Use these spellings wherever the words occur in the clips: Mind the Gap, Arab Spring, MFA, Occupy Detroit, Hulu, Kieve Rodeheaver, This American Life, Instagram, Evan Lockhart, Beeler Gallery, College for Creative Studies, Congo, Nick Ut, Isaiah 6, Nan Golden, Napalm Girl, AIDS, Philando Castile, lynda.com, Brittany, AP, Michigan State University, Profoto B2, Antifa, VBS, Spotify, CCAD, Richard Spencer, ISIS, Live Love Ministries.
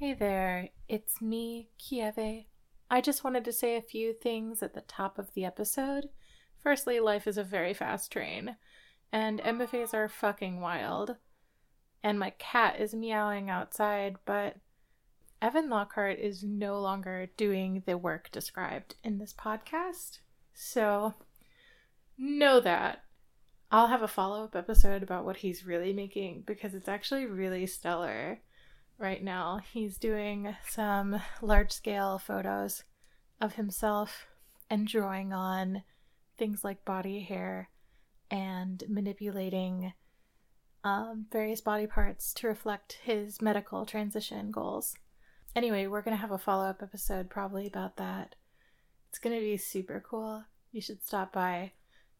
Hey there, it's me, Kieve. I just wanted to say a few things at the top of the episode. Firstly, life is a very fast train, and MFAs are fucking wild. And my cat is meowing outside, but Evan Lockhart is no longer doing the work described in this podcast. So, know that. I'll have a follow-up episode about what he's really making, because it's actually really stellar. Right now, he's doing some large-scale photos of himself and drawing on things like body hair and manipulating various body parts to reflect his medical transition goals. Anyway, we're going to have a follow-up episode probably about that. It's going to be super cool. You should stop by.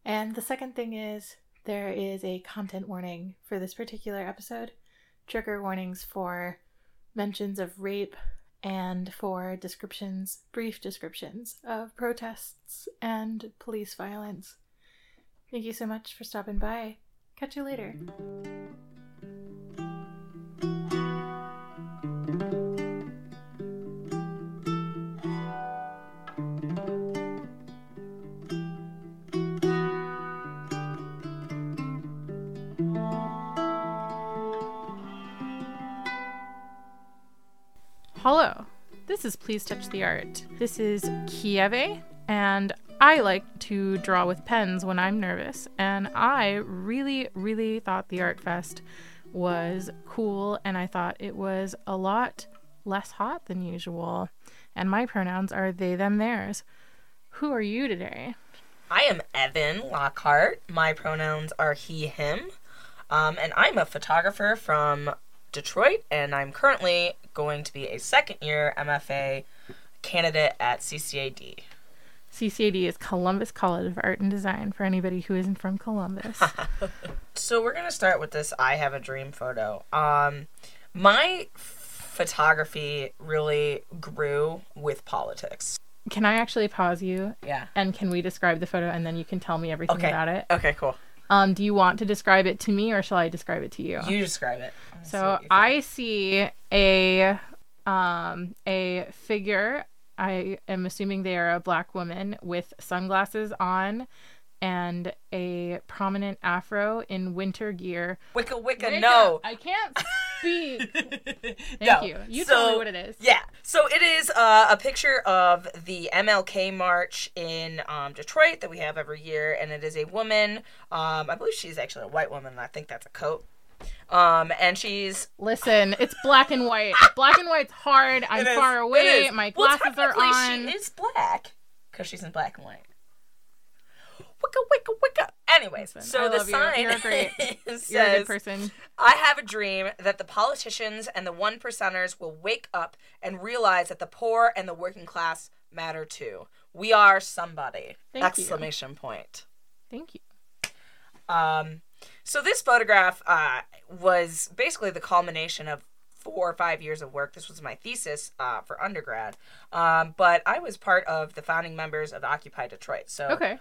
And the second thing is, there is a content warning for this particular episode. Trigger warnings for mentions of rape and for descriptions, brief descriptions of protests and police violence. Thank you so much for stopping by. Catch you later. Hello, this is Please Touch the Art. This is Kieve, and I like to draw with pens when I'm nervous, and I really thought the Art Fest was cool, and I thought it was a lot less hot than usual, and my pronouns are they, them, theirs. Who are you today? I am Evan Lockhart. My pronouns are he, him, and I'm a photographer from Detroit, and I'm currently going to be a second-year MFA candidate at CCAD. CCAD is Columbus College of Art and Design, for anybody who isn't from Columbus. So we're going to start with this I Have a Dream photo. My photography really grew with politics. Can I actually pause you? Yeah. And can we describe the photo, and then you can tell me everything about it? Okay, cool. Do you want to describe it to me, or shall I describe it to you? You describe it. So I see a figure. I am assuming they are a black woman with sunglasses on and a prominent afro in winter gear. Wicca, wicca, no. I can't speak. Thank you. You tell me what it is. Yeah. So it is a picture of the MLK march in Detroit that we have every year. And it is a woman. I believe she's actually a white woman. I think that's a coat. And she's... Listen, it's black and white. Black and white's hard. I'm far away. My glasses are on. She is black because she's in black and white. Wicca, wicca, wicca. Anyways, so the sign says, I have a dream that the politicians and the one percenters will wake up and realize that the poor and the working class matter too. We are somebody. Thank you. Thank you. So this photograph was basically the culmination of 4 or 5 years of work. This was my thesis for undergrad. But I was part of the founding members of Occupy Detroit. So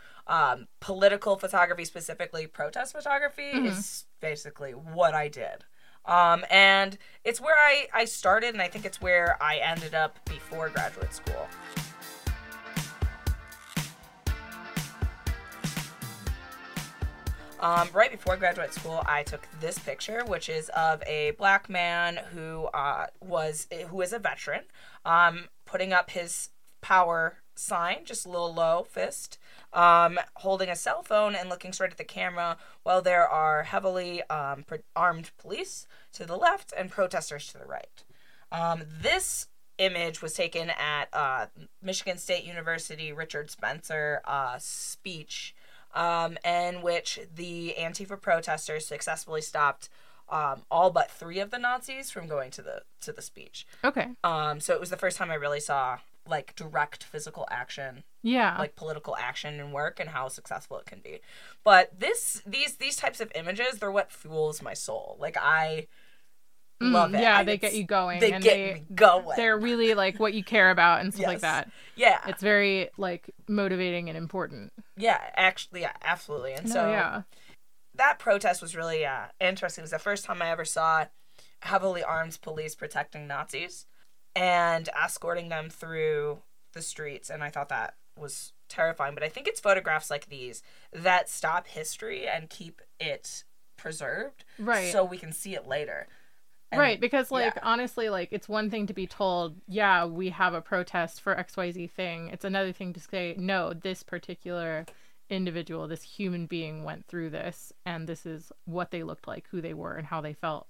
political photography, specifically protest photography, is basically what I did. And it's where I started, and I think it's where I ended up before graduate school. Right before graduate school, I took this picture, which is of a black man who is a veteran, putting up his power sign, just a little low fist, holding a cell phone and looking straight at the camera while there are heavily armed police to the left and protesters to the right. This image was taken at Michigan State University Richard Spencer speech, in which the Antifa protesters successfully stopped all but 3 of the Nazis from going to the speech. Okay. So it was the first time I really saw like direct physical action. Yeah. Like political action and work and how successful it can be. But these types of images, they're what fuels my soul. Like I love it. Yeah, they get you going. They get me going. They're really like what you care about and stuff like that. Yeah. It's very like motivating and important. Yeah, actually, yeah, absolutely. And that protest was really interesting. It was the first time I ever saw heavily armed police protecting Nazis. and escorting them through the streets. And I thought that was terrifying. But I think it's photographs like these that stop history and keep it preserved, right, so we can see it later. And, right, because, like, yeah, honestly, like, it's one thing to be told, yeah, we have a protest for XYZ thing. It's another thing to say, no, this particular individual, this human being went through this, and this is what they looked like, who they were, and how they felt.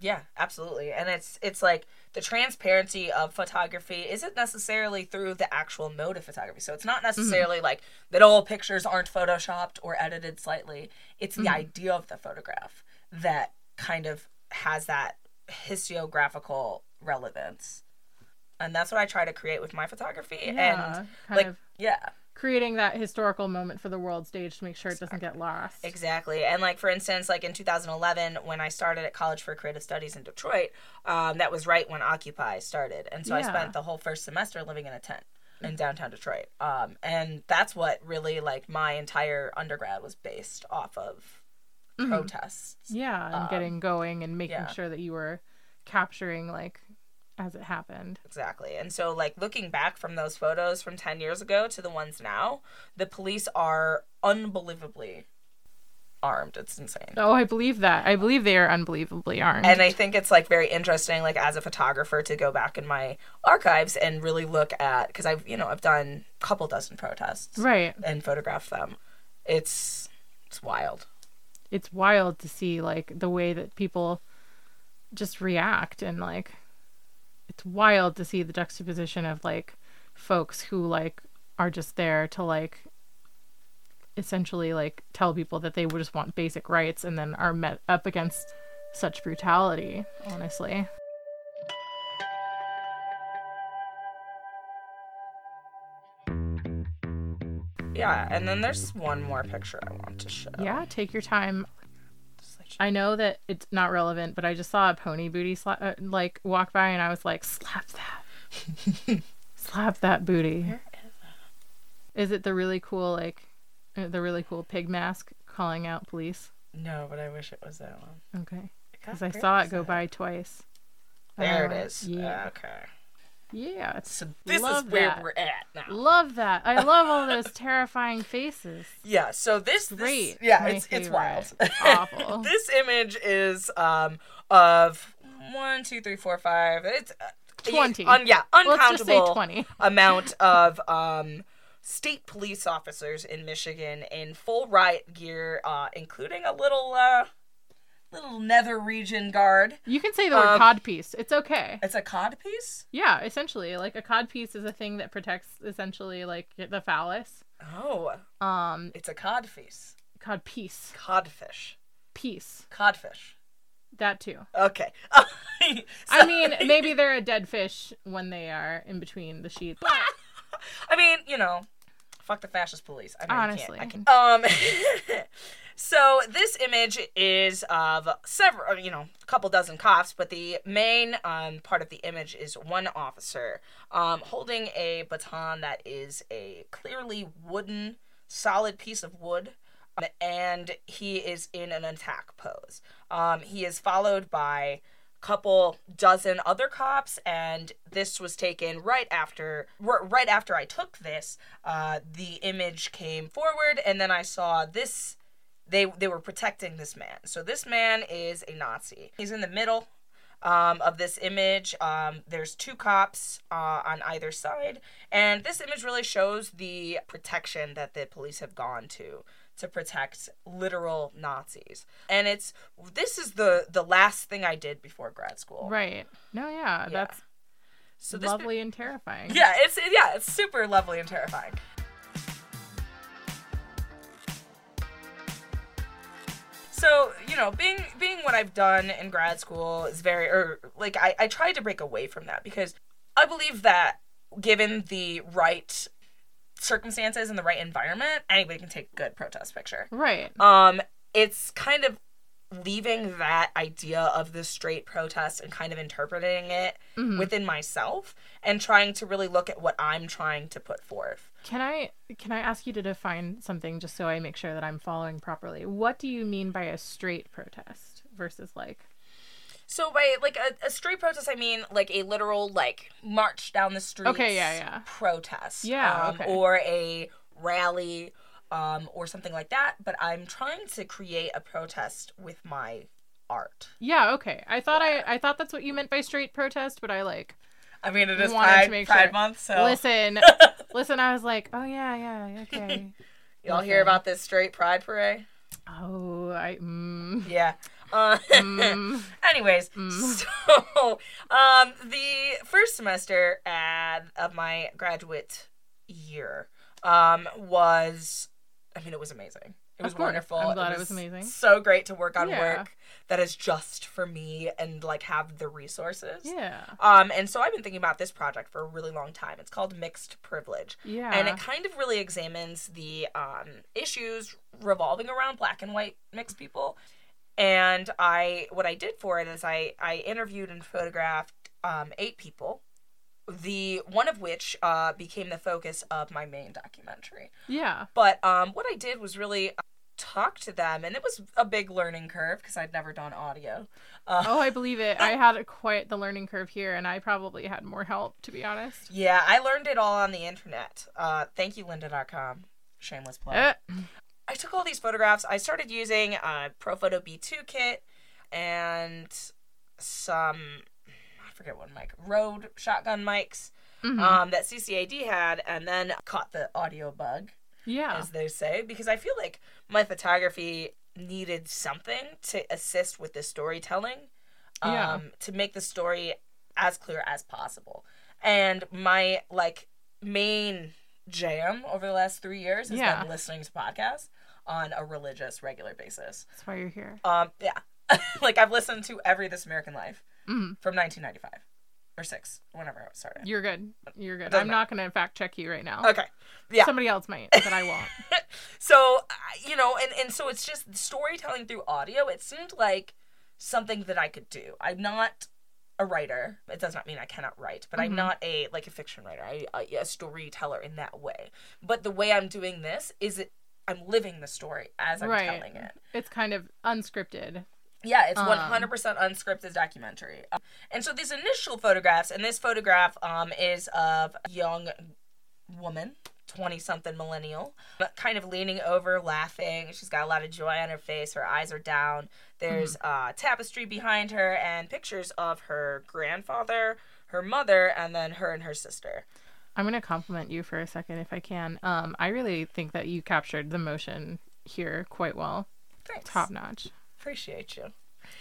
Yeah, absolutely. And it's like the transparency of photography isn't necessarily through the actual mode of photography. So it's not necessarily like that all pictures aren't photoshopped or edited slightly. It's the idea of the photograph that kind of has that historiographical relevance. And that's what I try to create with my photography. Yeah, and like, yeah, creating that historical moment for the world stage to make sure it doesn't get lost. Exactly. And, like, for instance, like in 2011, when I started at College for Creative Studies in Detroit, that was right when Occupy started. And so I spent the whole first semester living in a tent in downtown Detroit. And that's what really, like, my entire undergrad was based off of protests. Yeah, and getting going and making sure that you were capturing, like, as it happened. Exactly. And so, like, looking back from those photos from 10 years ago to the ones now, the police are unbelievably armed. It's insane. Oh, I believe that. I believe they are unbelievably armed. And I think it's, like, very interesting, like, as a photographer to go back in my archives and really look at, because I've, you know, I've done a couple dozen protests. Right. And photographed them. It's wild. It's wild to see, like, the way that people just react and, like, it's wild to see the juxtaposition of, like, folks who, like, are just there to, like, essentially, like, tell people that they would just want basic rights and then are met up against such brutality, honestly. Yeah, and then there's one more picture I want to show. Yeah, take your time. I know that it's not relevant, but I just saw a pony booty walk by, and I was like, slap that. Slap that booty. Where is that? Is it the really cool pig mask calling out police? No, but I wish it was that one. Okay. Because I saw it go by twice. There it is. Yeah. Okay. Yeah. So this is where we're at now. Love that. I love all those terrifying faces. Yeah, so this yeah, it's wild. Awful. This image is of 1, 2, 3, 4, 5. It's 20. Uncountable, let's just say 20. Amount of state police officers in Michigan in full riot gear, including a little nether region guard. You can say the word codpiece. It's okay. It's a codpiece? Yeah, essentially. Like, a codpiece is a thing that protects, essentially, like, the phallus. Oh. It's a codpiece. Codpiece. Codfish. Piece. Codfish. That, too. Okay. I mean, maybe they're a dead fish when they are in between the sheets. I mean, you know, fuck the fascist police. I mean, honestly. I can't. So this image is of several, you know, a couple dozen cops, but the main part of the image is one officer holding a baton that is a clearly wooden, solid piece of wood, and he is in an attack pose. He is followed by a couple dozen other cops, and this was taken right after I took this. The image came forward, and then I saw this. They were protecting this man. So this man is a Nazi. He's in the middle of this image. There's two cops on either side. And this image really shows the protection that the police have gone to protect literal Nazis. And this is the last thing I did before grad school. Right. No, yeah. That's so lovely and terrifying. Yeah, it's super lovely and terrifying. So, you know, being what I've done in grad school is I tried to break away from that because I believe that given the right circumstances and the right environment, anybody can take a good protest picture. Right. It's kind of leaving that idea of the straight protest and kind of interpreting it within myself and trying to really look at what I'm trying to put forth. Can I ask you to define something just so I make sure that I'm following properly? What do you mean by a straight protest versus like So by, like, a street protest, I mean, like, a literal, like, march down the streets protest. Yeah, okay. Or a rally or something like that. But I'm trying to create a protest with my art. Yeah, okay. I thought that's what you meant by street protest, but I, like... I mean, it is Pride Month, so... Listen, I was like, oh, yeah, okay. Y'all hear about this straight pride parade? Oh, yeah. Anyways, so the first semester of my graduate year was, I mean, it was amazing. It was wonderful. I'm glad it was amazing. So great to work on work that is just for me and, like, have the resources. Yeah. And so I've been thinking about this project for a really long time. It's called Mixed Privilege. Yeah. And it kind of really examines the issues revolving around black and white mixed people. And what I did for it is I interviewed and photographed 8 people. The one of which became the focus of my main documentary. Yeah. But what I did was really talk to them, and it was a big learning curve because I'd never done audio. Oh, I believe it. I had quite the learning curve here, and I probably had more help, to be honest. Yeah, I learned it all on the internet. Thank you, lynda.com. Shameless plug. I took all these photographs. I started using a Profoto B2 kit and some... forget one mic, Rode shotgun mics that CCAD had, and then caught the audio bug, as they say, because I feel like my photography needed something to assist with the storytelling, to make the story as clear as possible. And my, like, main jam over the last 3 years has been listening to podcasts on a religious, regular basis. That's why you're here. Like, I've listened to every This American Life. From 1995 or 6, whenever I started. You're good. I'm not going to fact check you right now. Okay. Yeah. Somebody else might, but I won't. So, and so it's just storytelling through audio. It seemed like something that I could do. I'm not a writer. It does not mean I cannot write, but I'm not a fiction writer. I a storyteller in that way. But the way I'm doing this is I'm living the story as I'm telling it. It's kind of unscripted. Yeah, it's 100% unscripted documentary. And so these initial photographs, and this photograph is of a young woman, 20-something millennial, kind of leaning over, laughing. She's got a lot of joy on her face. Her eyes are down. There's tapestry behind her and pictures of her grandfather, her mother, and then her and her sister. I'm going to compliment you for a second if I can. I really think that you captured the motion here quite well. Thanks. Top notch. Appreciate you.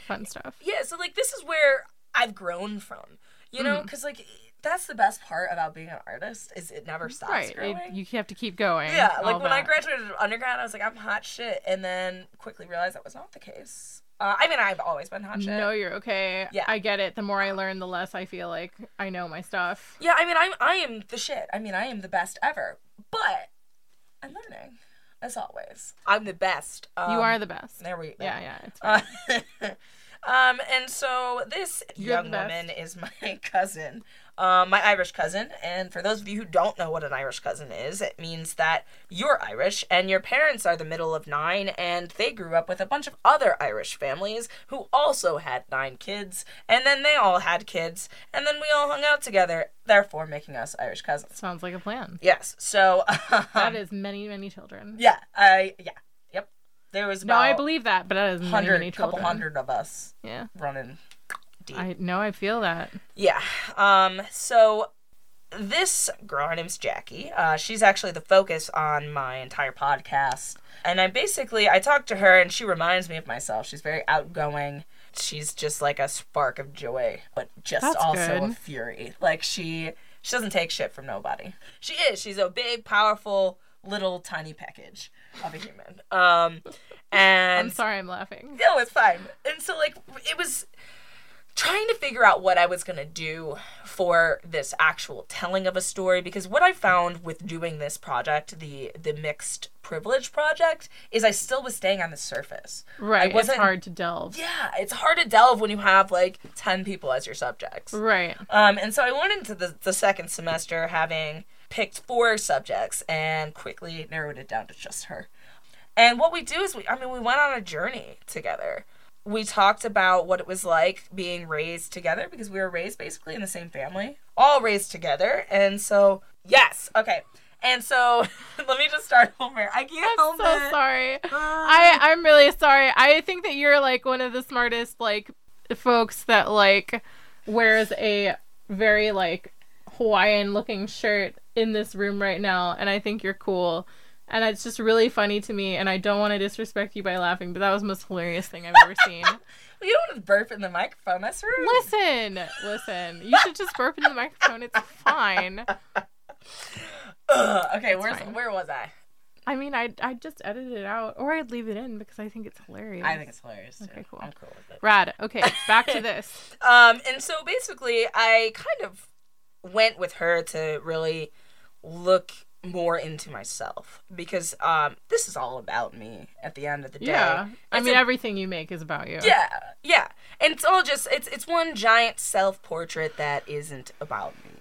Fun stuff. Yeah, so, like, this is where I've grown from, because, like, that's the best part about being an artist is it never stops growing. You have to keep going. Yeah, like, when I graduated undergrad, I was like, I'm hot shit, and then quickly realized that was not the case. I mean, I've always been hot shit. No, you're okay. Yeah. I get it. The more I learn, the less I feel like I know my stuff. Yeah, I mean, I am the shit. I mean, I am the best ever, but I'm learning. As always, I'm the best. You are the best. There we go. Yeah, it's fine. And so this young woman is my cousin, my Irish cousin. And for those of you who don't know what an Irish cousin is, it means that you're Irish and your parents are the middle of 9, and they grew up with a bunch of other Irish families who also had 9 kids, and then they all had kids, and then we all hung out together, therefore making us Irish cousins. Sounds like a plan. Yes. So that is many, many children. Yeah. Yep. There was about I believe that, but that is many children. Couple hundred of us. Yeah. Running deep. I know. I feel that. Yeah. So this girl, her name's Jackie. She's actually the focus on my entire podcast, and I talk to her, and she reminds me of myself. She's very outgoing. She's just like a spark of joy, but just a fury. Like, she doesn't take shit from nobody. She's a big, powerful, little, tiny package of a human. And I'm sorry I'm laughing. No, it's fine. And so, like, it was trying to figure out what I was going to do for this actual telling of a story, because what I found with doing this project, the Mixed Privilege project, is I still was staying on the surface. Right. It's hard to delve. Yeah, it's hard to delve when you have, like, 10 people as your subjects. Right. And so I went into the second semester having picked 4 subjects and quickly narrowed it down to just her. And what we do is we went on a journey together. we talked about what it was like being raised together, because we were raised basically in the same family, all raised together. And so, yes. Okay. And so, let me just start over. I can't help it. I'm so sorry. I'm really sorry. I think that you're, like, one of the smartest, like, folks that, like, wears a very, like, Hawaiian-looking shirt in this room right now. And I think you're cool. And it's just really funny to me. And I don't want to disrespect you by laughing, but that was the most hilarious thing I've ever seen. You don't want to burp in the microphone. That's rude. Listen. You should just burp in the microphone. It's fine. Ugh, okay, where was I? I mean, I'd just edit it out, or I'd leave it in because I think it's hilarious. I think it's hilarious, too. Okay, cool. I'm cool with it. Rad. Okay, back to this. And so basically, I kind of went with her to really look more into myself, because this is all about me at the end of the day. Yeah, I mean, everything you make is about you. Yeah. And it's all just, it's one giant self-portrait that isn't about me.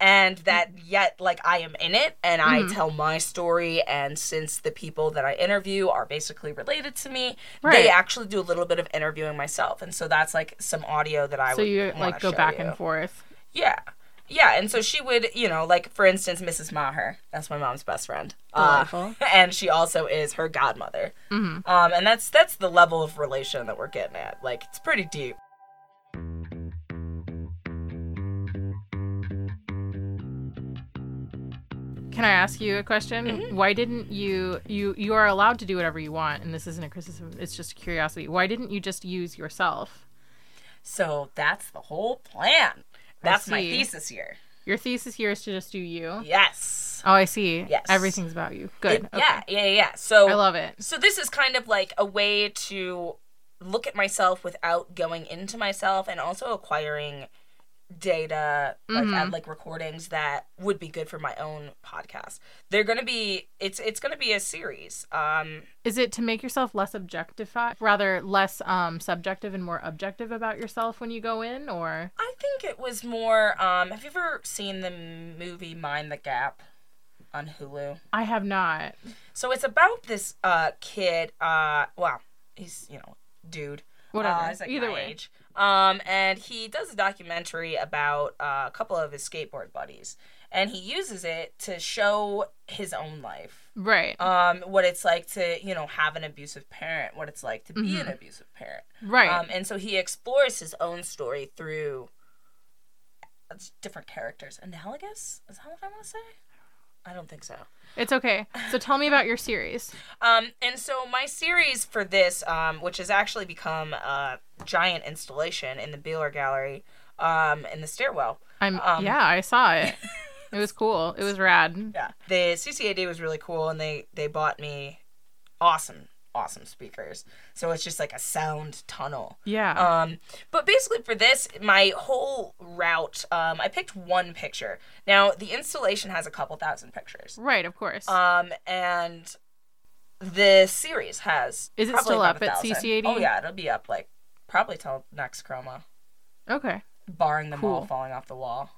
And that yet, like, I am in it, and I tell my story, and since the people that I interview are basically related to me, they actually do a little bit of interviewing myself. And so that's, like, some audio that I would want to show. So you, like, go back and forth. Yeah. Yeah, and so she would, you know, like, for instance, Mrs. Maher, that's my mom's best friend. Delightful. And she also is her godmother. Mm-hmm. And that's the level of relation that we're getting at. Like, it's pretty deep. Can I ask you a question? Mm-hmm. Why didn't you are allowed to do whatever you want, and this isn't a criticism, it's just curiosity. Why didn't you just use yourself? So that's the whole plan. That's my thesis here. Your thesis here is to just do you? Yes. Oh, I see. Yes. Everything's about you. Good. Okay. Yeah. So I love it. So this is kind of like a way to look at myself without going into myself, and also acquiring data, like, and, like, recordings that would be good for my own podcast. They're gonna be it's gonna be a series. Is it to make yourself less objectified, rather less subjective and more objective about yourself when you go in, or? I think it was more. Have you ever seen the movie Mind the Gap on Hulu? I have not. So it's about this kid. Well, he's dude. Whatever. He's like either my age. And he does a documentary about a couple of his skateboard buddies, and he uses it to show his own life. Right. What it's like to, have an abusive parent, what it's like to be an abusive parent. Right. And so he explores his own story through different characters. Analogous? Is that what I want to say? I don't think so. It's okay. So tell me about your series. And so my series for this, which has actually become a giant installation in the Beeler Gallery, in the stairwell. Yeah, I saw it. It was cool. It was rad. Yeah. The CCAD was really cool, and they bought me awesome speakers. So it's just like a sound tunnel. Yeah. But basically for this, my whole route, I picked one picture. Now, the installation has a couple thousand pictures. Right, of course. And the series has... Is it still up at CCAD? Oh, yeah. It'll be up, like, probably till next chroma. Okay. Barring them all falling off the wall.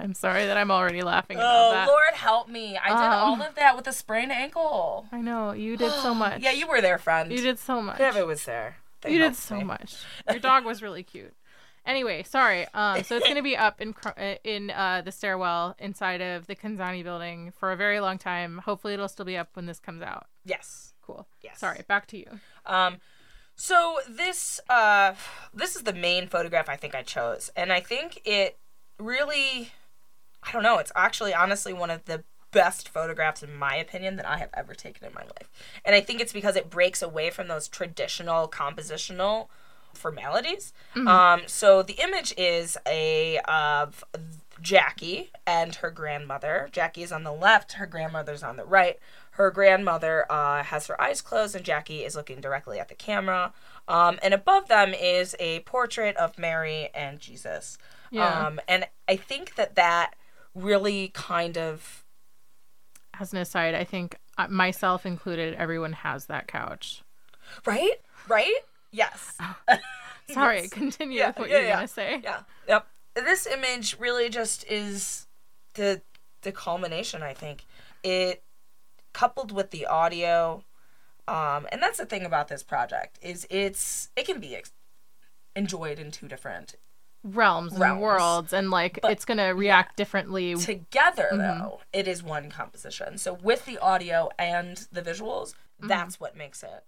I'm sorry that I'm already laughing about that. Oh, Lord help me. I did all of that with a sprained ankle. I know. You did so much. Yeah, you were there, friend. You did so much. Kieve was there. You did so much. Your dog was really cute. Anyway, sorry. So it's going to be up in the stairwell inside of the Kanzani building for a very long time. Hopefully it'll still be up when this comes out. Yes. Cool. Yes. Sorry. Back to you. So this is the main photograph I think I chose. And I think it really... I don't know. It's actually, honestly, one of the best photographs, in my opinion, that I have ever taken in my life. And I think it's because it breaks away from those traditional compositional formalities. Mm-hmm. So the image is of Jackie and her grandmother. Jackie is on the left. Her grandmother's on the right. Her grandmother has her eyes closed, and Jackie is looking directly at the camera. And above them is a portrait of Mary and Jesus. Yeah. And I think that really kind of... As an aside, I think myself included, everyone has that couch. Right? Yes. Oh, sorry, continue with what you were going to say. Yeah, yep. This image really just is the culmination, I think. It, coupled with the audio, And that's the thing about this project, is it can be enjoyed in two different realms and worlds, and but it's gonna react differently together. Mm-hmm. Though it is one composition, so with the audio and the visuals, mm-hmm. that's what makes it.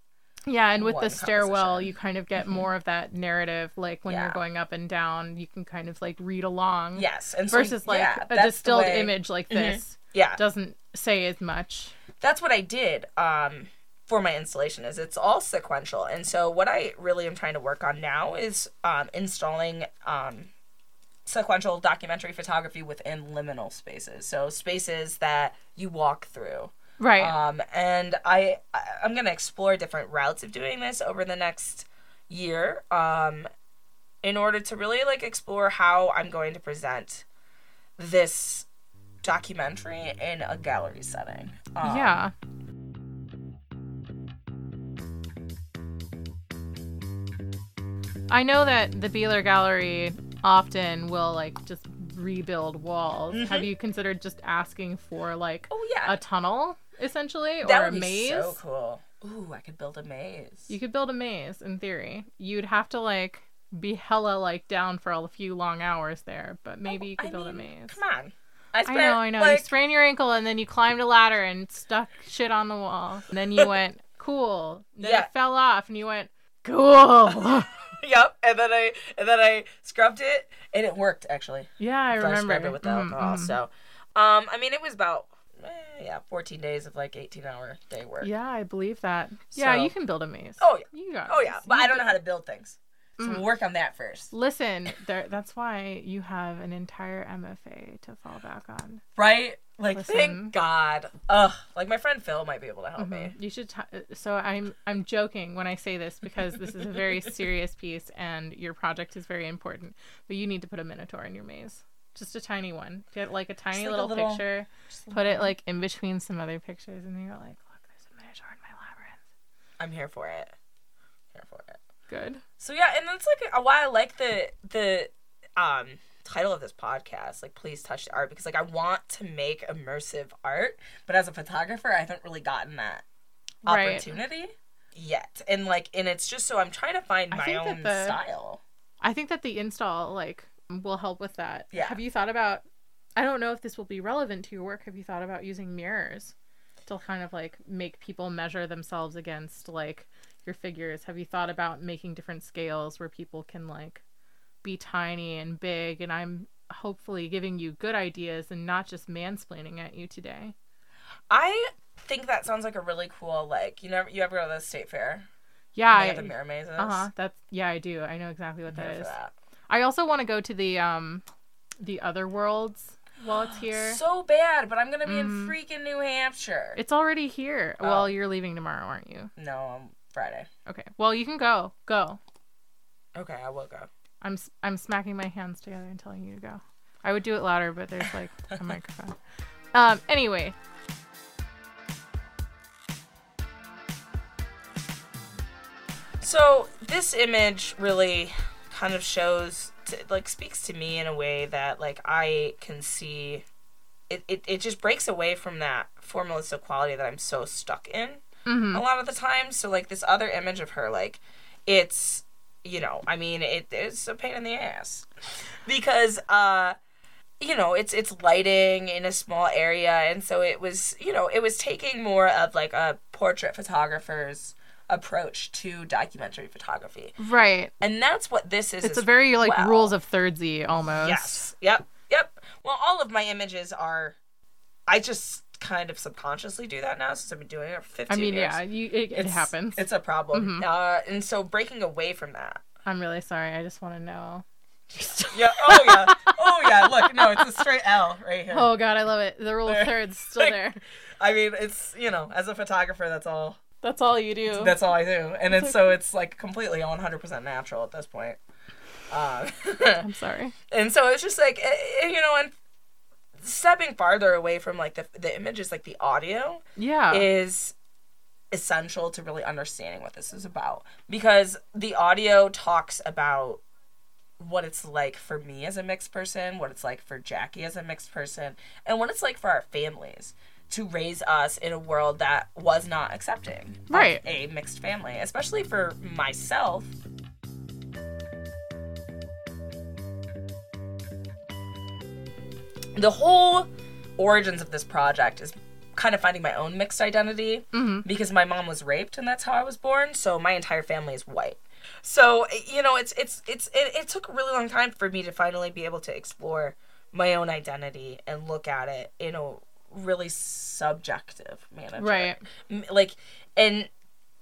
Yeah, and with the stairwell, you kind of get mm-hmm. more of that narrative. Like, when you're going up and down, you can kind of, read along. Yes. And versus, a distilled image like this doesn't say as much. That's what I did for my installation, is it's all sequential. And so what I really am trying to work on now is installing sequential documentary photography within liminal spaces. So spaces that you walk through. Right. And I'm going to explore different routes of doing this over the next year in order to really, explore how I'm going to present this documentary in a gallery setting. Yeah. I know that the Beeler Gallery often will, just rebuild walls. Mm-hmm. Have you considered just asking for, a tunnel? Essentially, that or would a maze. Be so cool. Ooh, I could build a maze. You could build a maze in theory. You'd have to be hella down for a few long hours there, but maybe you could build a maze. Come on, I know. You sprain your ankle and then you climbed a ladder and stuck shit on the wall. And then you went cool. Then it fell off and you went cool. Yep, and then I scrubbed it and it worked actually. Yeah, I remember. I scrubbed it with alcohol. Mm-hmm. So, it was about. 14 days of 18-hour day work. Yeah, I believe that. So, yeah, you can build a maze. Oh yeah, you got. Oh yeah, but I don't know how to build things, so we'll work on that first. Listen, that's why you have an entire MFA to fall back on. Right? Thank God. Ugh. My friend Phil might be able to help me. You should. So I'm joking when I say this, because this is a very serious piece and your project is very important. But you need to put a minotaur in your maze. Just a tiny one. Get a tiny little picture, put it in between some other pictures, and you're look, there's a minotaur in my labyrinth. I'm here for it. Good. So yeah, and that's why I like the title of this podcast, Please Touch the Art, because I want to make immersive art, but as a photographer, I haven't really gotten that opportunity yet. And and it's just so I'm trying to find my own style. I think that the install will help with that. Yeah. Have you thought about, I don't know if this will be relevant to your work, have you thought about using mirrors to kind of make people measure themselves against your figures? Have you thought about making different scales where people can be tiny and big? And I'm hopefully giving you good ideas and not just mansplaining at you today. I think that sounds like a really cool, you ever go to the state fair? Yeah. They have the mirror mazes. I do. I know exactly what that is. I also want to go to the Other Worlds while it's here. So bad, but I'm going to be in freaking New Hampshire. It's already here. Oh. Well, you're leaving tomorrow, aren't you? No, I'm Friday. Okay. Well, you can go. Go. Okay, I will go. I'm smacking my hands together and telling you to go. I would do it louder, but there's a microphone. Anyway. So this image really kind of shows, speaks to me in a way that, I can see, it just breaks away from that formalistic quality that I'm so stuck in a lot of the time. So, this other image of her, it's, it's a pain in the ass. Because, it's lighting in a small area, and so it was, it was taking more of, a portrait photographer's approach to documentary photography. Right. And that's what this is. It's a very rules of thirdsy almost. Yes. Yep. Well, all of my images are, I just kind of subconsciously do that now since I've been doing it for 15 years. It happens. It's a problem. Mm-hmm. And so breaking away from that. I'm really sorry. I just want to know. Yeah. Oh yeah. Look, no, it's a straight L right here. Oh God, I love it. The rule of thirds still there. I mean, it's, as a photographer, that's all. That's all you do. That's all I do. And it's so it's completely 100% natural at this point. I'm sorry. And so it's just and stepping farther away from the images, the audio is essential to really understanding what this is about. Because the audio talks about what it's like for me as a mixed person, what it's like for Jackie as a mixed person, and what it's like for our families to raise us in a world that was not accepting right. of a mixed family, especially for myself. The whole origins of this project is kind of finding my own mixed identity mm-hmm. because my mom was raped and that's how I was born, so my entire family is white. So, you know, it took a really long time for me to finally be able to explore my own identity and look at it in a really subjective manner. Right. Like, and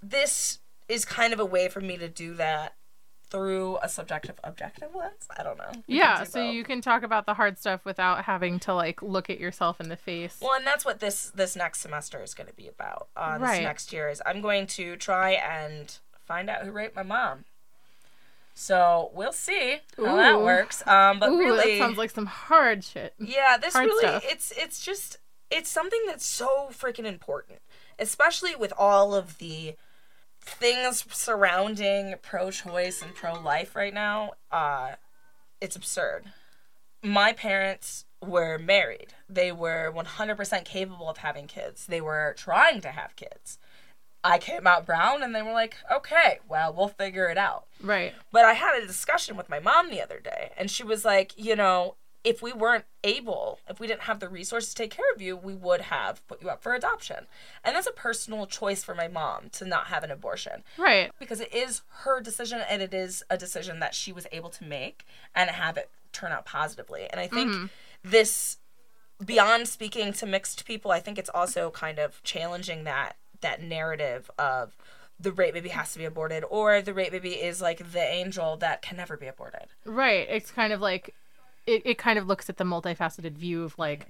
this is kind of a way for me to do that through a subjective objective lens. I don't know. Yeah, so you can talk about the hard stuff without having to, like, look at yourself in the face. Well, and that's what this next semester is going to be about. Right. This next year is I'm going to try and find out who raped my mom. So we'll see how that works. But really, that sounds like some hard shit. Yeah, this hard really stuff. It's just it's something that's so freaking important, especially with all of the things surrounding pro-choice and pro-life right now. It's absurd. My parents were married. They were 100% capable of having kids. They were trying to have kids. I came out brown, and they were like, okay, well, we'll figure it out. Right. But I had a discussion with my mom the other day, and she was like, you know, if we weren't able, if we didn't have the resources to take care of you, we would have put you up for adoption. And that's a personal choice for my mom to not have an abortion. Right. Because it is her decision, and it is a decision that she was able to make and have it turn out positively. And I think this, beyond speaking to mixed people, I think it's also kind of challenging that narrative of the rape baby has to be aborted, or the rape baby is, like, the angel that can never be aborted. Right. It's kind of like... It kind of looks at the multifaceted view of, like,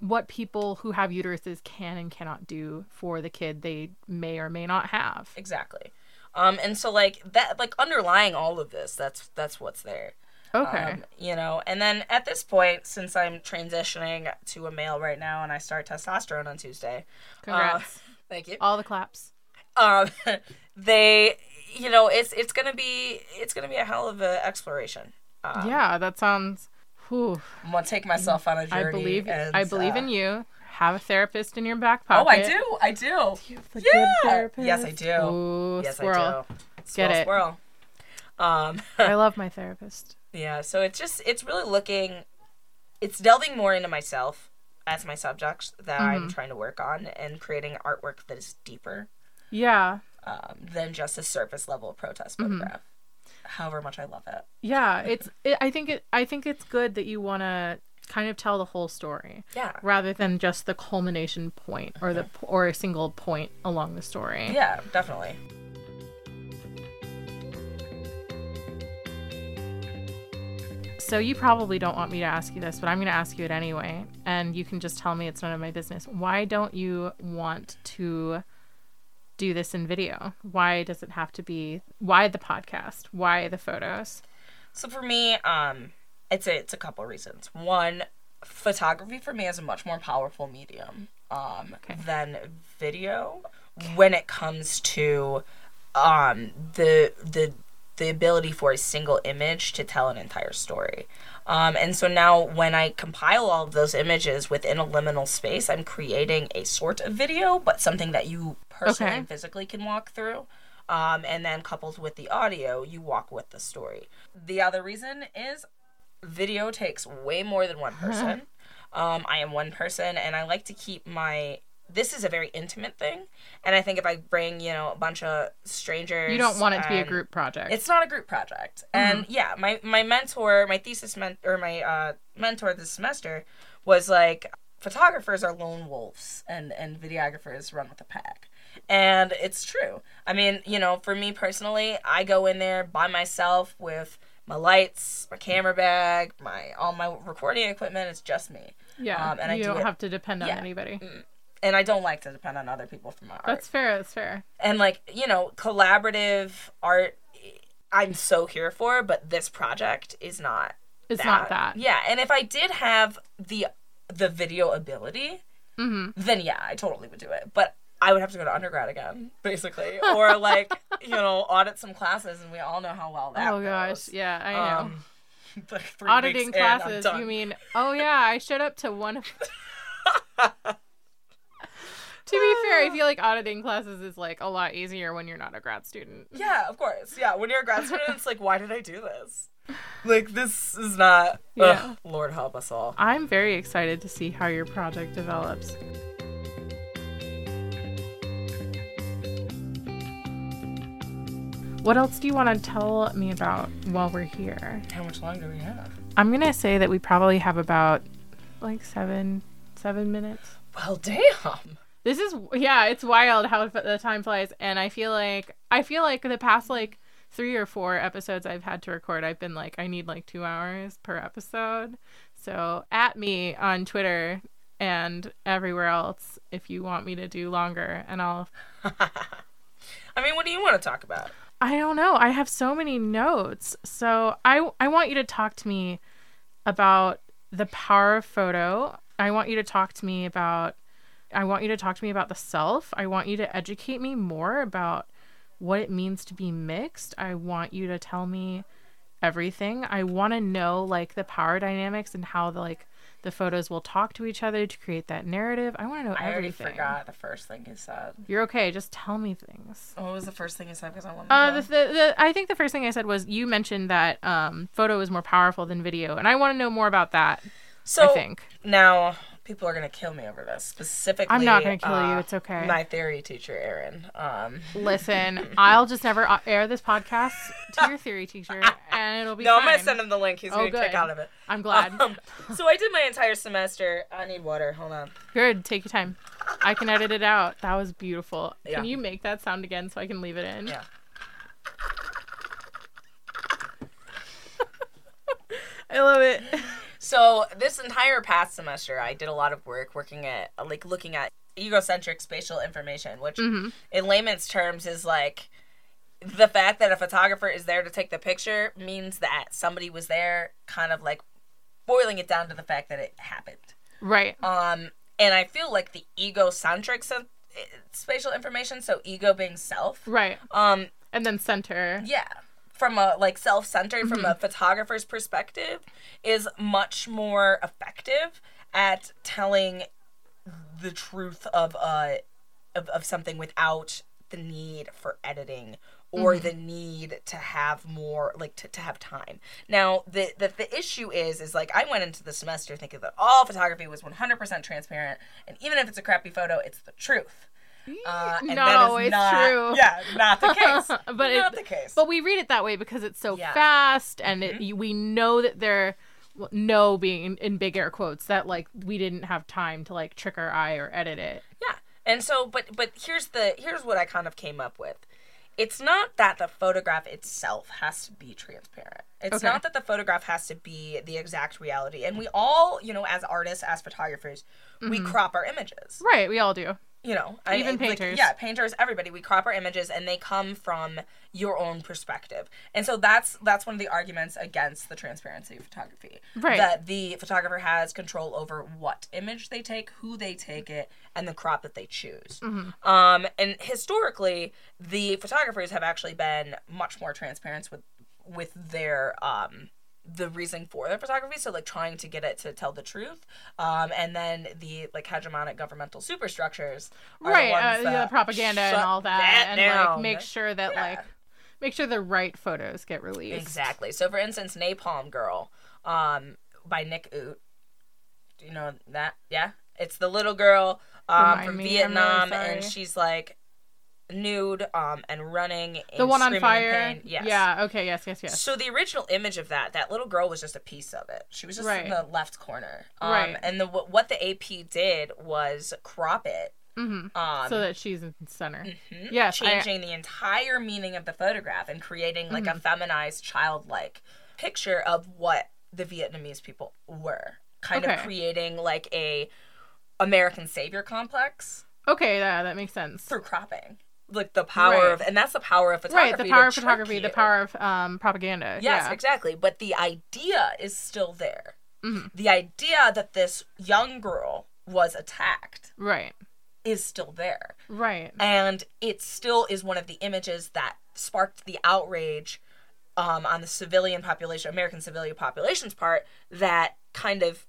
what people who have uteruses can and cannot do for the kid they may or may not have. Exactly. And so, like, that, like, underlying all of this, that's what's there. Okay. You know, and then at this point, since I'm transitioning to a male right now and I start testosterone on Tuesday. Congrats. Thank you. All the claps. They, you know, it's going to be a hell of an exploration. Yeah, that sounds... Whew. I'm going to take myself on a journey. I believe in you. Have a therapist in your back pocket. Oh, I do. Do you have a good therapist? Yes, I do. Ooh, yes, squirrel. I do. Squirrel, get it. Squirrel. I love my therapist. Yeah, so it's really looking... It's delving more into myself as my subject that I'm trying to work on and creating artwork that is deeper. Yeah. Than just a surface-level protest photograph. However much I love it. Yeah, I think it's good that you want to kind of tell the whole story. Yeah. Rather than just the culmination point or a single point along the story. Yeah, definitely. So you probably don't want me to ask you this, but I'm going to ask you it anyway, and you can just tell me it's none of my business. Why don't you want to do this in video? Why does it have to be? Why the podcast? Why the photos? So for me, it's a couple reasons. One, photography for me is a much more powerful medium than video when it comes to the ability for a single image to tell an entire story. And so now when I compile all of those images within a liminal space, I'm creating a sort of video, but something that you personally and physically can walk through. And then coupled with the audio, you walk with the story. The other reason is video takes way more than one person. I am one person, and I like to keep my... This is a very intimate thing, and I think if I bring, you know, a bunch of strangers... You don't want it to be a group project. It's not a group project. And, yeah, my mentor, my thesis mentor, or my mentor this semester was like, photographers are lone wolves, and videographers run with a pack. And it's true. I mean, you know, for me personally, I go in there by myself with my lights, my camera bag, all my recording equipment. It's just me. Yeah, and you don't have to depend on anybody. And I don't like to depend on other people for my art. That's fair. And, like, you know, collaborative art, I'm so here for, but this project is not It's not that. Yeah, and if I did have the video ability, then, yeah, I totally would do it. But I would have to go to undergrad again, basically. Or, like, you know, audit some classes, and we all know how well that goes. Oh, gosh, yeah, I know. Like, 3 weeks in, I'm done. You mean, I showed up to one of... To be fair, I feel like auditing classes is like a lot easier when you're not a grad student. Yeah, of course. Yeah, when you're a grad student, it's like, why did I do this? Like, this is not... Yeah. Ugh, Lord help us all. I'm very excited to see how your project develops. What else do you want to tell me about while we're here? How much longer do we have? I'm going to say that we probably have about, like, seven minutes. Well, damn. This is, yeah, it's wild how the time flies. And I feel like the past, like, 3 or 4 episodes I've had to record, I've been like, I need, like, 2 hours per episode. So at me on Twitter and everywhere else if you want me to do longer. And I'll... I mean, what do you want to talk about? I don't know. I have so many notes. So I want you to talk to me about the power of photo. I want you to talk to me about the self. I want you to educate me more about what it means to be mixed. I want you to tell me everything. I want to know, like, the power dynamics and how the photos will talk to each other to create that narrative. I want to know everything. I already forgot the first thing you said. You're okay. Just tell me things. What was the first thing you said? Because I want to know. I think the first thing I said was you mentioned that photo is more powerful than video, and I want to know more about that. So I think now people are going to kill me over this. Specifically, I'm not going to kill you. It's okay. My theory teacher, Erin. Listen, I'll just never air this podcast to your theory teacher, and it'll be fine. I'm going to send him the link. He's going to kick out of it. I'm glad. So I did my entire semester. I need water. Hold on. Good. Take your time. I can edit it out. That was beautiful. Yeah. Can you make that sound again so I can leave it in? Yeah. I love it. So this entire past semester, I did a lot of work looking at egocentric spatial information, which in layman's terms is like the fact that a photographer is there to take the picture means that somebody was there, kind of like boiling it down to the fact that it happened. Right. And I feel like the egocentric spatial information, so ego being self. Right. And then center. Yeah. From a self-centered, from a photographer's perspective, is much more effective at telling the truth of something without the need for editing or the need to have more to have time. Now the issue is I went into the semester thinking that all photography was 100% transparent, and even if it's a crappy photo, it's the truth. Not always true. Yeah, not the case. But we read it that way because it's so fast, and we know that they're being in big air quotes that we didn't have time to trick our eye or edit it. Yeah, and so but here's what I kind of came up with. It's not that the photograph itself has to be transparent. It's not that the photograph has to be the exact reality. And we all, as artists, as photographers, we crop our images. Right, we all do. Even painters. Painters, everybody. We crop our images, and they come from your own perspective. And so that's one of the arguments against the transparency of photography. Right. That the photographer has control over what image they take, who they take it, and the crop that they choose. Mm-hmm. And historically, the photographers have actually been much more transparent with their... the reason for their photography, so trying to get it to tell the truth, and then the hegemonic governmental superstructures, are right? The ones that propaganda and all that, make sure the right photos get released. Exactly. So, for instance, Napalm Girl, by Nick Ut. Do you know that? Yeah, it's the little girl from Vietnam, and she's nude and running and the one on fire. Yes. Yeah, okay, yes. So the original image of that little girl was just a piece of it. She was just in the left corner. Right. And what the AP did was crop it. Mm-hmm. So that she's in the center. Mm-hmm. Yeah. Changing the entire meaning of the photograph and creating a feminized, childlike picture of what the Vietnamese people were. Kind of creating a American savior complex. Okay, yeah, that makes sense. Through cropping. The power of, and that's the power of photography. Right, the power of photography, the power of propaganda. Yes, exactly. But the idea is still there. Mm-hmm. The idea that this young girl was attacked is still there. Right. And it still is one of the images that sparked the outrage on the American civilian population's part that kind of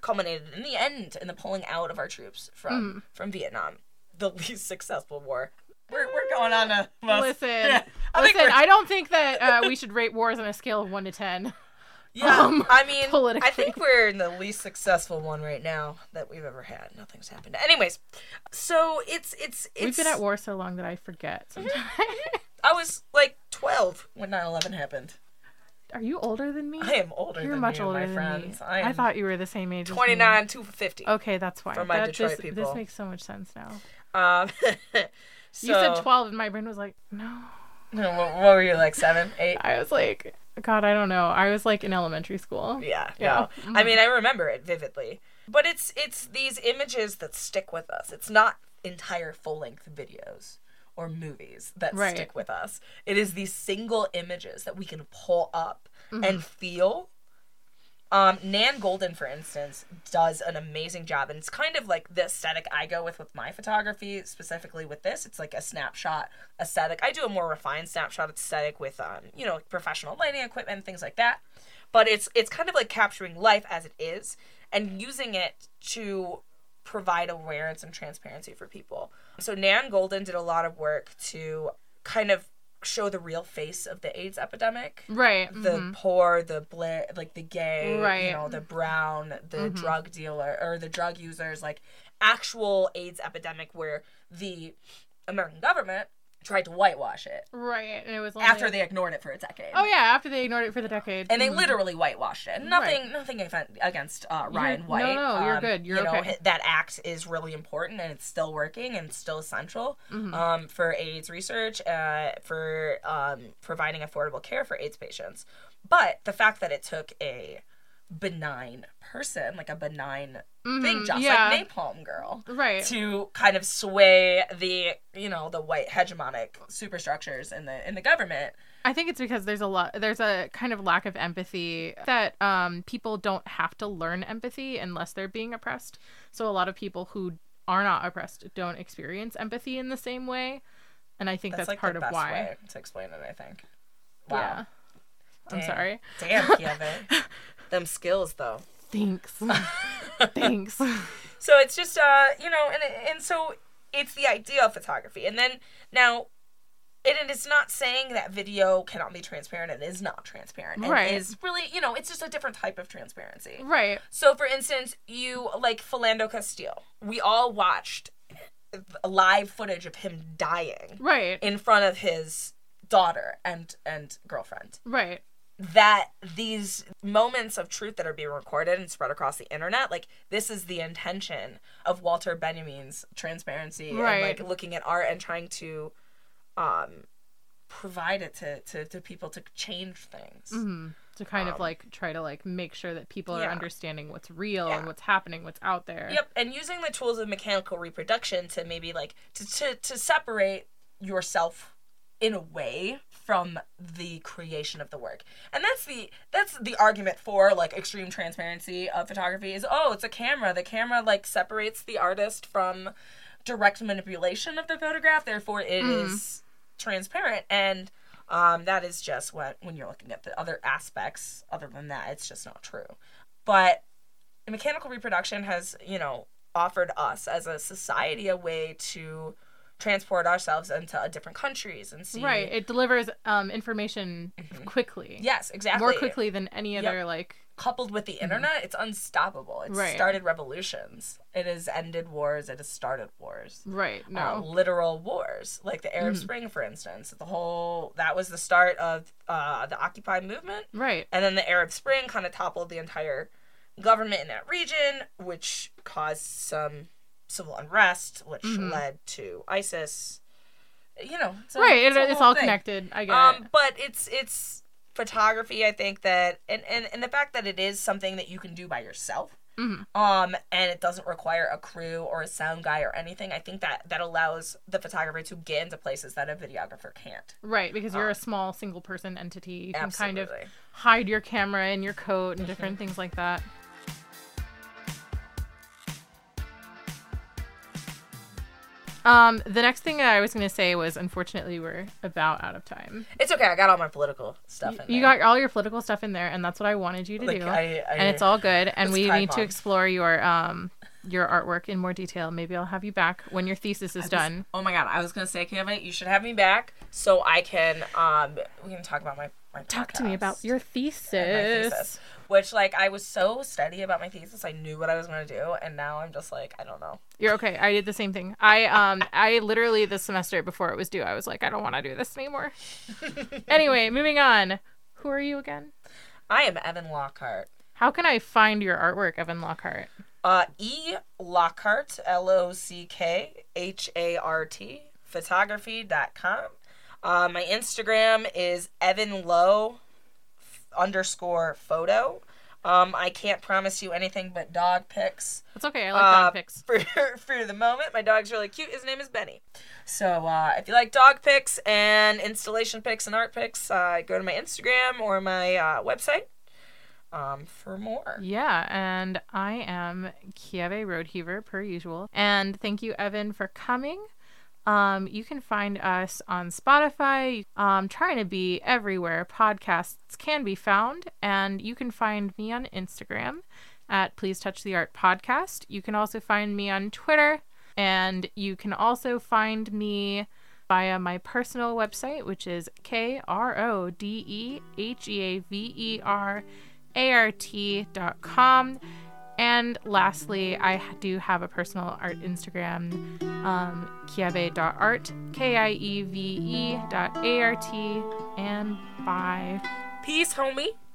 culminated in the end in the pulling out of our troops from Vietnam. the least successful war. We're going on a... Most, listen, yeah, listen, I don't think that we should rate wars on a scale of 1 to 10. Yeah, I mean, I think we're in the least successful one right now that we've ever had. Nothing's happened. Anyways, so it's we've been at war so long that I forget sometimes. I was like 12 when 9/11 happened. Are you older than me? I am older You're than much you, older my than friends. Me. I thought you were the same age 29 as me. 250. Okay, that's why. For my Detroit people. This makes so much sense now. So, you said 12 and my brain was like, no. No, what were you, like 7, 8? I was like, God, I don't know. I was like in elementary school. Yeah. No. I mean, I remember it vividly. But it's these images that stick with us. It's not entire full-length videos or movies that stick with us. It is these single images that we can pull up and feel. Nan Golden, for instance, does an amazing job. And it's kind of like the aesthetic I go with my photography, specifically with this. It's like a snapshot aesthetic. I do a more refined snapshot aesthetic with, professional lighting equipment, things like that. But it's kind of like capturing life as it is and using it to provide awareness and transparency for people. So Nan Golden did a lot of work to kind of show the real face of the AIDS epidemic. Right. The poor, the the gay, you know, the brown, the drug dealer, or the drug users, like actual AIDS epidemic where the American government tried to whitewash it. Right. And it was only after they ignored it for a decade. Oh yeah, after they ignored it for the decade. And they literally whitewashed it. Nothing against Ryan White. No, you're good. You're okay. That act is really important and it's still working and it's still essential for AIDS research, for providing affordable care for AIDS patients. But the fact that it took a benign person, like a benign thing, just like Napalm Girl, to kind of sway the, the white hegemonic superstructures in the government. I think it's because there's a kind of lack of empathy that people don't have to learn empathy unless they're being oppressed. So a lot of people who are not oppressed don't experience empathy in the same way, and I think that's like part the best of why way to explain it. I think. Wow. Yeah. Damn. I'm sorry. Damn, Kieve. Them skills, though. Thanks. So it's just, and so it's the idea of photography. And then now, it is not saying that video cannot be transparent. It is not transparent. Right. It is really, it's just a different type of transparency. Right. So, for instance, you, like Philando Castile, we all watched live footage of him dying. Right. In front of his daughter and girlfriend. Right. That these moments of truth that are being recorded and spread across the internet, like, this is the intention of Walter Benjamin's transparency and, like, looking at art and trying to provide it to people to change things. Mm-hmm. To kind of, like, try to, like, make sure that people are understanding what's real and what's happening, what's out there. Yep, and using the tools of mechanical reproduction to maybe, like, to separate yourself in a way from the creation of the work. And that's the argument for, like, extreme transparency of photography is, it's a camera. The camera, like, separates the artist from direct manipulation of the photograph, therefore it is transparent. And that is just when you're looking at the other aspects other than that, it's just not true. But mechanical reproduction has, offered us as a society a way to transport ourselves into different countries and see. Right. It delivers information quickly. Yes, exactly. More quickly than any other, Coupled with the internet, it's unstoppable. It's started revolutions. It has ended wars. It has started wars. Right. No. Literal wars. Like the Arab Spring, for instance. That was the start of the Occupy movement. Right. And then the Arab Spring kind of toppled the entire government in that region, which caused some civil unrest, which led to ISIS. It's all connected. I get it. But it's photography, I think, that and the fact that it is something that you can do by yourself, and it doesn't require a crew or a sound guy or anything, I think that allows the photographer to get into places that a videographer can't. Right, because you're a small single-person entity. You can kind of hide your camera in your coat and different things like that. The next thing that I was going to say was, unfortunately, we're about out of time. It's okay. I got all my political stuff in there. You got all your political stuff in there, and that's what I wanted you to do. And it's all good. And we need to explore your your artwork in more detail. Maybe I'll have you back when your thesis is done. Oh my God, I was going to say, Kieve, you should have me back so I can, we can talk about my Talk to me about your thesis. Which, like, I was so steady about my thesis. I knew what I was going to do. And now I'm just like, I don't know. You're okay. I did the same thing. I literally, this semester before it was due, I was like, I don't want to do this anymore. Anyway, moving on. Who are you again? I am Evan Lockhart. How can I find your artwork, Evan Lockhart? Lockhart, Lockhart, photography.com. My Instagram is evanlo_photo. I can't promise you anything but dog pics. That's okay. I like dog pics. For the moment, my dog's really cute. His name is Benny. So if you like dog pics and installation pics and art pics, go to my Instagram or my website for more. Yeah, and I am Kieve Rodeheaver, per usual. And thank you, Evan, for coming. You can find us on Spotify, trying to be everywhere podcasts can be found, and you can find me on Instagram at Please Touch the Art Podcast. You can also find me on Twitter, and you can also find me via my personal website, which is KRODEHEAVERART.com. And lastly, I do have a personal art Instagram, kieve.art, Kieve.art, and bye. Peace, homie.